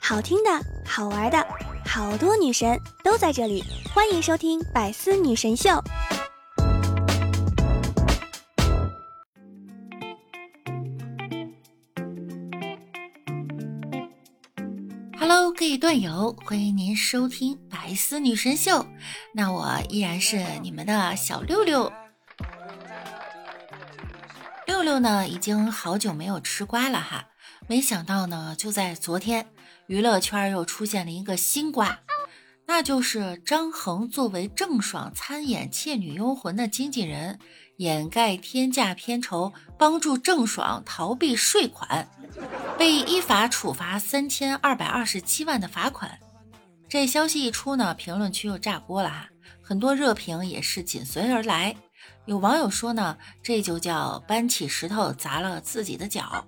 好听的、好玩的，好多女神都在这里，欢迎收听百思女神秀。Hello， 各位段友，欢迎您收听百思女神秀。那我依然是你们的小六六。六六呢，已经好久没有吃瓜了哈。没想到呢，就在昨天，娱乐圈又出现了一个新瓜，那就是张恒作为郑爽参演《倩女幽魂》的经纪人，掩盖天价片酬，帮助郑爽逃避税款。被依法处罚3227万的罚款。这消息一出呢，评论区又炸锅了哈，很多热评也是紧随而来。有网友说呢，这就叫搬起石头砸了自己的脚。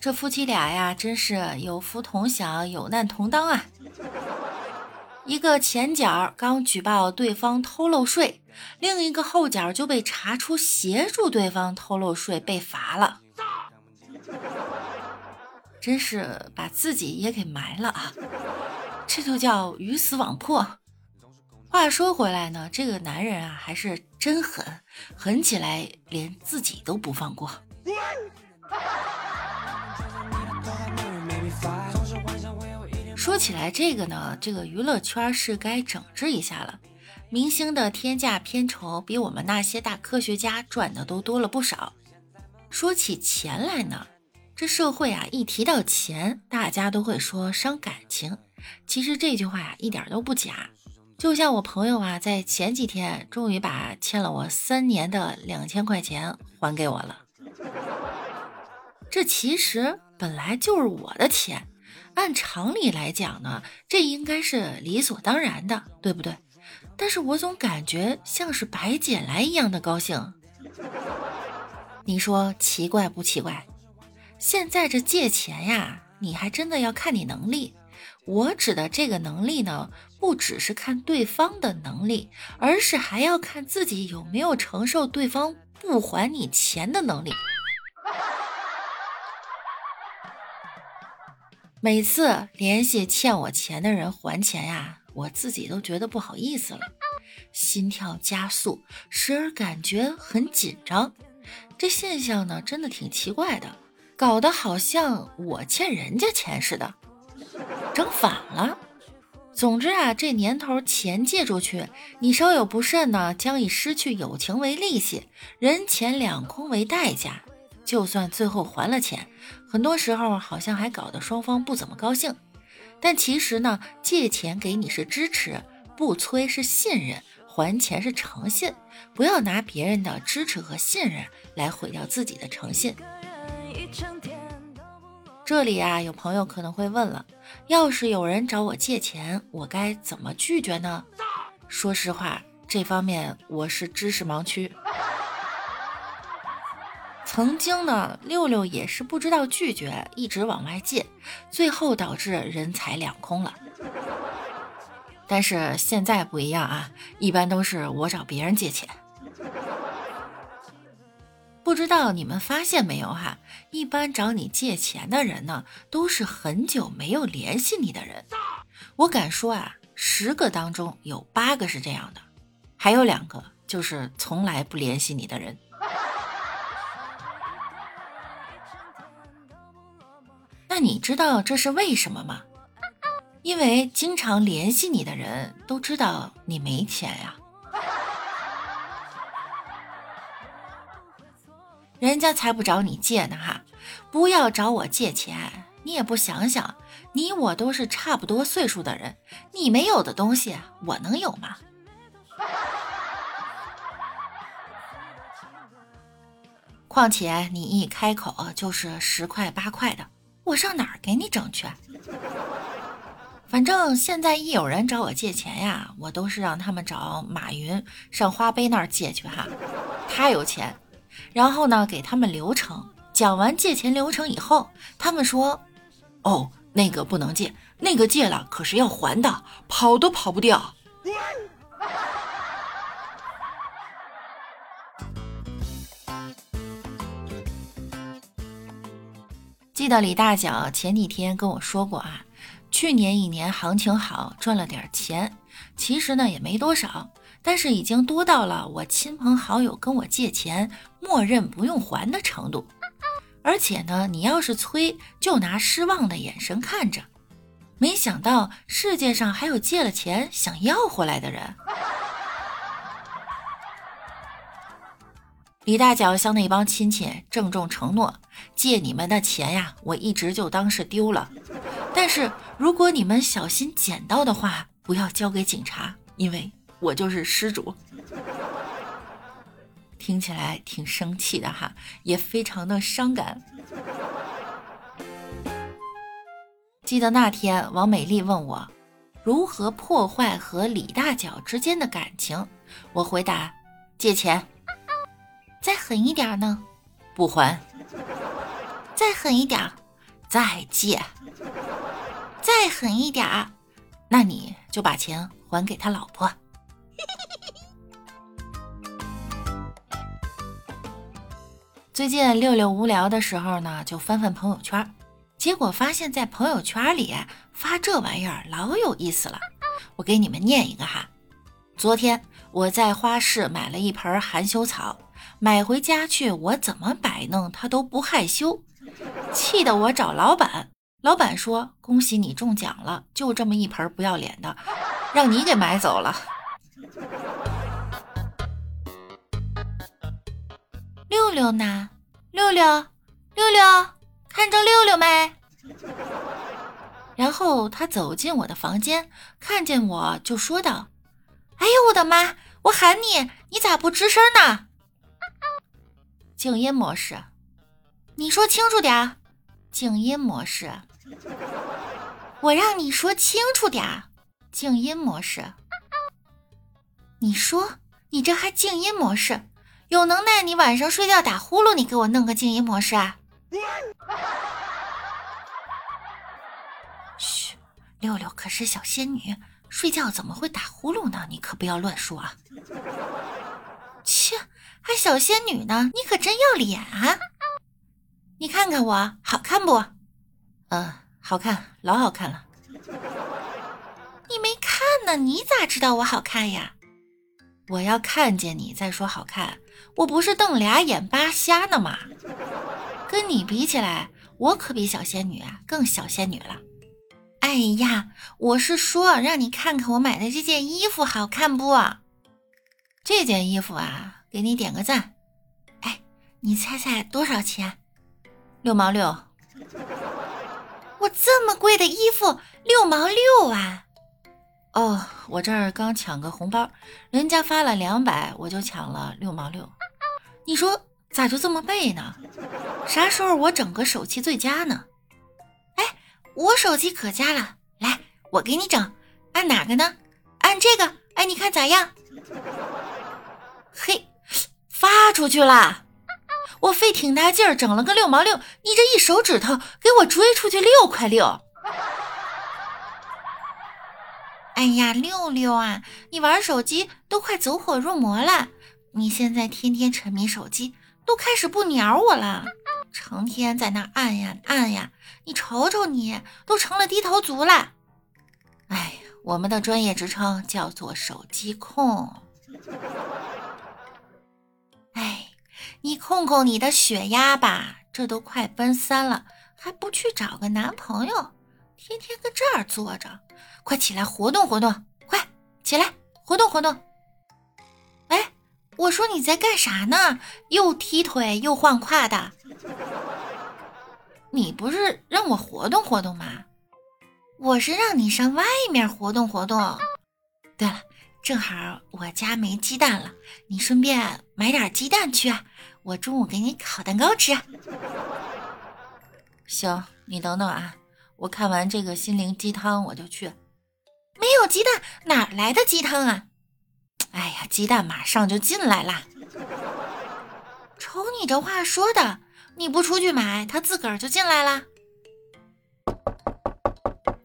这夫妻俩呀，真是有福同享，有难同当啊。一个前脚刚举报对方偷漏税，另一个后脚就被查出协助对方偷漏税被罚了。真是把自己也给埋了啊，这就叫鱼死网破。话说回来呢，这个男人啊还是真狠起来连自己都不放过。说起来这个呢，这个娱乐圈是该整治一下了，明星的天价片酬比我们那些大科学家赚的都多了不少。说起钱来呢，这社会啊，一提到钱，大家都会说伤感情。其实这句话呀，一点都不假。就像我朋友啊，在前几天终于把欠了我3年的2000块钱还给我了。这其实本来就是我的钱，按常理来讲呢，这应该是理所当然的，对不对？但是我总感觉像是白捡来一样的高兴。你说奇怪不奇怪？现在这借钱呀，你还真的要看你能力。我指的这个能力呢，不只是看对方的能力，而是还要看自己有没有承受对方不还你钱的能力。每次联系欠我钱的人还钱呀，我自己都觉得不好意思了，心跳加速，时而感觉很紧张。这现象呢，真的挺奇怪的。搞得好像我欠人家钱似的，整反了。总之啊，这年头钱借出去，你稍有不慎呢，将以失去友情为利息，人钱两空为代价。就算最后还了钱，很多时候好像还搞得双方不怎么高兴。但其实呢，借钱给你是支持，不催是信任，还钱是诚信。不要拿别人的支持和信任来毁掉自己的诚信。这里啊，有朋友可能会问了，要是有人找我借钱，我该怎么拒绝呢？说实话，这方面我是知识盲区。曾经呢，六六也是不知道拒绝，一直往外借，最后导致人财两空了。但是现在不一样啊，一般都是我找别人借钱。不知道你们发现没有哈，一般找你借钱的人呢，都是很久没有联系你的人。我敢说啊，10个当中有8个是这样的，还有2个就是从来不联系你的人。那你知道这是为什么吗？因为经常联系你的人都知道你没钱呀。人家才不找你借呢哈！不要找我借钱，你也不想想，你我都是差不多岁数的人，你没有的东西我能有吗？况且你一开口就是10块8块的，我上哪儿给你整去？反正现在一有人找我借钱呀，我都是让他们找马云上花呗那儿借去哈，他有钱。然后呢，给他们流程讲完借钱流程以后，他们说哦，那个不能借，那个借了可是要还的，跑都跑不掉。记得李大脚前几天跟我说过啊，去年一年行情好，赚了点钱，其实呢也没多少，但是已经多到了我亲朋好友跟我借钱默认不用还的程度。而且呢，你要是催就拿失望的眼神看着，没想到世界上还有借了钱想要回来的人。李大脚向那帮亲戚郑重承诺，借你们的钱呀，我一直就当是丢了，但是如果你们小心捡到的话，不要交给警察，因为我就是失主。听起来挺生气的哈，也非常的伤感。记得那天王美丽问我如何破坏和李大脚之间的感情，我回答借钱，再狠一点呢，不还，再狠一点，再借，再狠一点，那你就把钱还给他老婆。最近六六无聊的时候呢，就翻翻朋友圈，结果发现在朋友圈里发这玩意儿老有意思了。我给你们念一个哈。昨天我在花市买了一盆含羞草，买回家去我怎么摆弄他都不害羞，气得我找老板，老板说恭喜你中奖了，就这么一盆不要脸的让你给买走了。六六呢，六六六六，看着六六没？然后他走进我的房间，看见我就说道，哎呦我的妈，我喊你你咋不吱声呢？静音模式，你说清楚点。静音模式，我让你说清楚点。静音模式，你说你这还静音模式，有能耐你晚上睡觉打呼噜，你给我弄个静音模式啊！嘘，六六可是小仙女，睡觉怎么会打呼噜呢？你可不要乱说啊！切，还小仙女呢，你可真要脸啊！你看看我，好看不？好看，老好看了。你没看呢，你咋知道我好看呀？我要看见你再说好看，我不是瞪俩眼巴瞎呢吗？跟你比起来，我可比小仙女啊，更小仙女了。哎呀，我是说让你看看我买的这件衣服好看不？这件衣服啊，给你点个赞。哎，你猜猜多少钱？6毛6。我这么贵的衣服6毛6啊？哦，我这儿刚抢个红包，人家发了200，我就抢了6毛6。你说咋就这么背呢？啥时候我整个手气最佳呢？哎，我手气可佳了，来，我给你整，按哪个呢？按这个，哎，你看咋样？嘿，发出去啦！我费挺大劲儿整了个6毛6，你这一手指头给我追出去6块6。哎呀，六六啊，你玩手机都快走火入魔了，你现在天天沉迷手机，都开始不鸟我了，成天在那按呀按呀，你瞅瞅你都成了低头族了。哎，我们的专业职称叫做手机控。哎，你控控你的血压吧，这都快奔3了，还不去找个男朋友，天天跟这儿坐着，快起来活动活动，快起来活动活动。哎，我说你在干啥呢？又踢腿又晃胯的。你不是让我活动活动吗？我是让你上外面活动活动。对了，正好我家没鸡蛋了，你顺便买点鸡蛋去啊，我中午给你烤蛋糕吃。行，你等等啊，我看完这个心灵鸡汤我就去。没有鸡蛋哪来的鸡汤啊？哎呀，鸡蛋马上就进来啦。瞅你这话说的，你不出去买它自个儿就进来啦。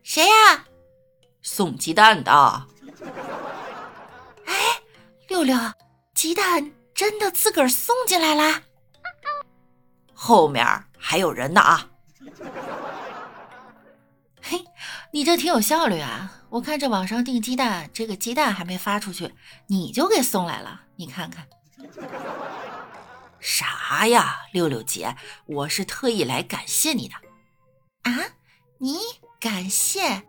谁呀？送鸡蛋的。六六，鸡蛋真的自个儿送进来啦？后面还有人呢啊！嘿，你这挺有效率啊！我看这网上订鸡蛋，这个鸡蛋还没发出去，你就给送来了，你看看。啥呀，六六姐，我是特意来感谢你的。啊，你感谢？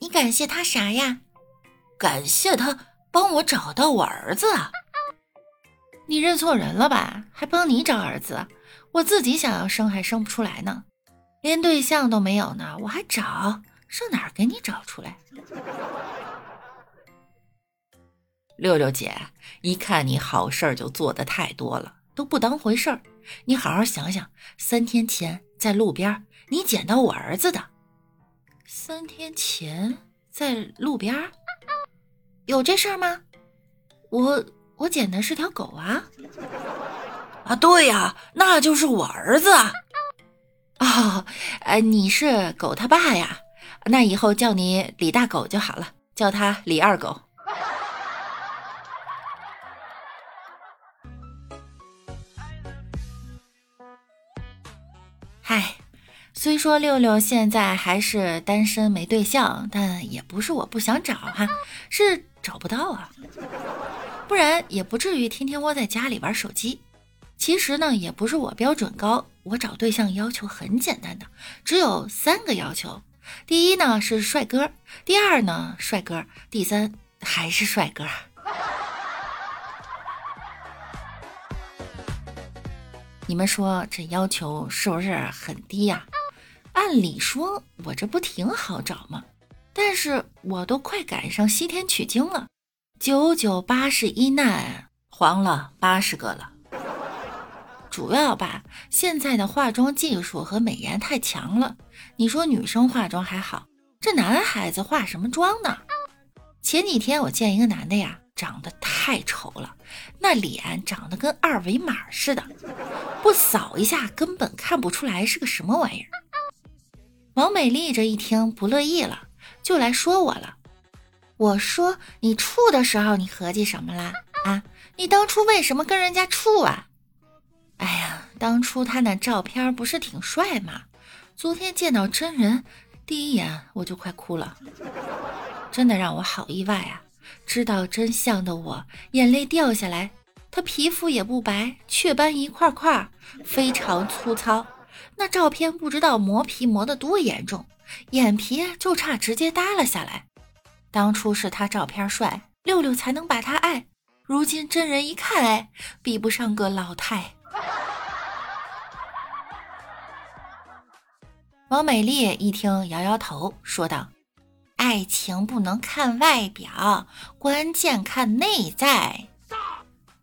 你感谢他啥呀？感谢他帮我找到我儿子啊。你认错人了吧？还帮你找儿子？我自己想要生还生不出来呢，连对象都没有呢，我还找，上哪儿给你找出来？六六姐，一看你好事儿就做得太多了，都不当回事儿。你好好想想，3天前在路边你捡到我儿子的。3天前在路边？有这事儿吗？我捡的是条狗啊。啊，对呀，那就是我儿子啊。哦，你是狗他爸呀？那以后叫你李大狗就好了，叫他李二狗。嗨，虽说六六现在还是单身没对象，但也不是我不想找哈，是找不到啊，不然也不至于天天窝在家里玩手机。其实呢，也不是我标准高，我找对象要求很简单的，只有3个要求。第一呢是帅哥，第二呢帅哥，第三还是帅哥。你们说这要求是不是很低呀？按理说我这不挺好找吗？但是我都快赶上西天取经了，991难，黄了80个了。主要吧，现在的化妆技术和美颜太强了，你说女生化妆还好，这男孩子化什么妆呢？前几天我见一个男的呀，长得太丑了，那脸长得跟二维码似的，不扫一下根本看不出来是个什么玩意儿。王美丽这一听不乐意了，就来说我了。我说你处的时候你合计什么啦？啊，你当初为什么跟人家处啊？哎呀，当初他那照片不是挺帅吗？昨天见到真人，第一眼我就快哭了，真的让我好意外啊！知道真相的我，眼泪掉下来。他皮肤也不白，雀斑一块块，非常粗糙。那照片不知道磨皮磨得多严重，眼皮就差直接耷了下来。当初是他照片帅，六六才能把他爱。如今真人一看，哎，比不上个老太。王美丽一听摇摇头说道，爱情不能看外表，关键看内在。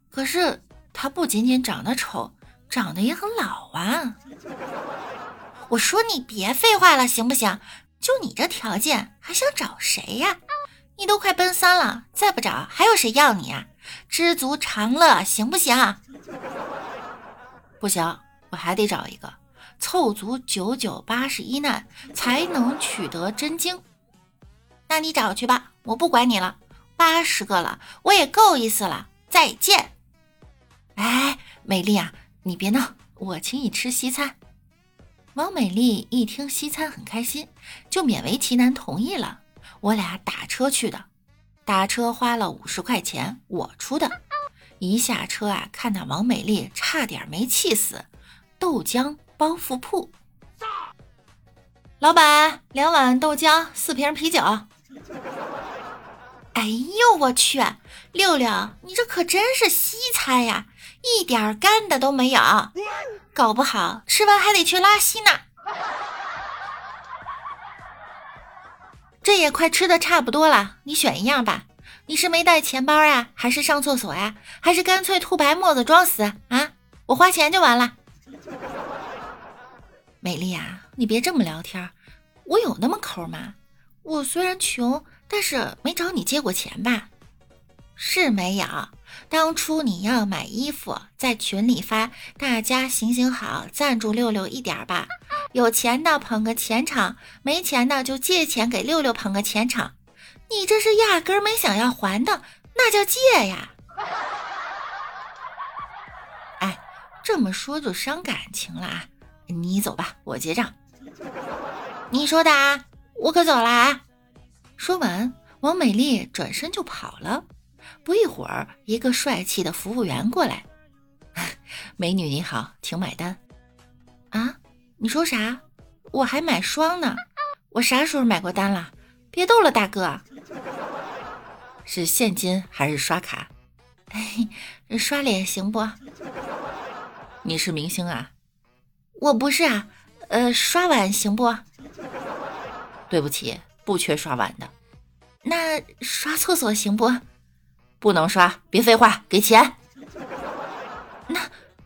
可是他不仅仅长得丑，长得也很老啊。我说你别废话了行不行？就你这条件还想找谁呀？你都快奔3了，再不找还有谁要你啊？知足常乐行不行？不行，我还得找一个凑足991难才能取得真经。那你找去吧，我不管你了，80个了，我也够意思了，再见。哎，美丽啊，你别闹，我请你吃西餐。王美丽一听西餐很开心，就勉为其难同意了。我俩打车去的，打车花了50块钱，我出的。一下车啊，看到王美丽差点没气死，豆浆包袱铺。老板，2碗豆浆，4瓶啤酒。哎呦我去，六六，你这可真是西餐呀，一点干的都没有，搞不好吃完还得去拉稀呢。这也快吃的差不多了，你选一样吧。你是没带钱包呀，还是上厕所呀，还是干脆吐白沫子装死啊？我花钱就完了。美丽啊，你别这么聊天，我有那么抠吗？我虽然穷，但是没找你借过钱吧？是没有，当初你要买衣服，在群里发，大家行行好，赞助六六一点吧。有钱的捧个钱场，没钱的就借钱给六六捧个钱场。你这是压根儿没想要还的，那叫借呀。哎，这么说就伤感情了啊。你走吧，我结账。你说的啊，我可走了啊！”说完，王美丽转身就跑了。不一会儿，一个帅气的服务员过来：“美女你好，请买单。”“啊？你说啥？我还买霜呢，我啥时候买过单了？别逗了，大哥。”“是现金还是刷卡？”“哎，刷脸行不？”“你是明星啊？”“我不是啊，刷碗行不？”“对不起，不缺刷碗的。”“那刷厕所行不？”“不能刷，别废话，给钱。”“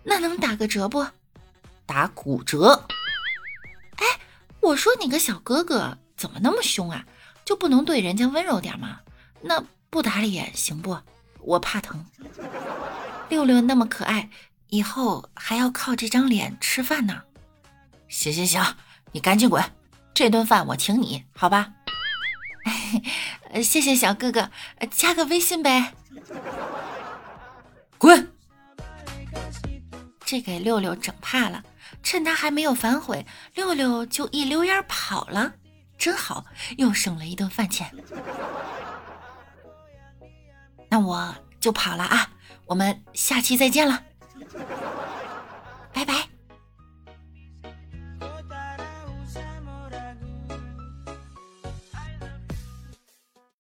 那能打个折不？”“打骨折。”“哎，我说你个小哥哥怎么那么凶啊？就不能对人家温柔点吗？那不打脸行不？我怕疼。”“六六那么可爱，以后还要靠这张脸吃饭呢。”“行，你赶紧滚，这顿饭我请你，好吧？”“谢谢小哥哥，加个微信呗。”“滚！”这给六六整怕了，趁他还没有反悔，六六就一溜烟跑了，真好，又省了一顿饭钱。那我就跑了啊，我们下期再见了。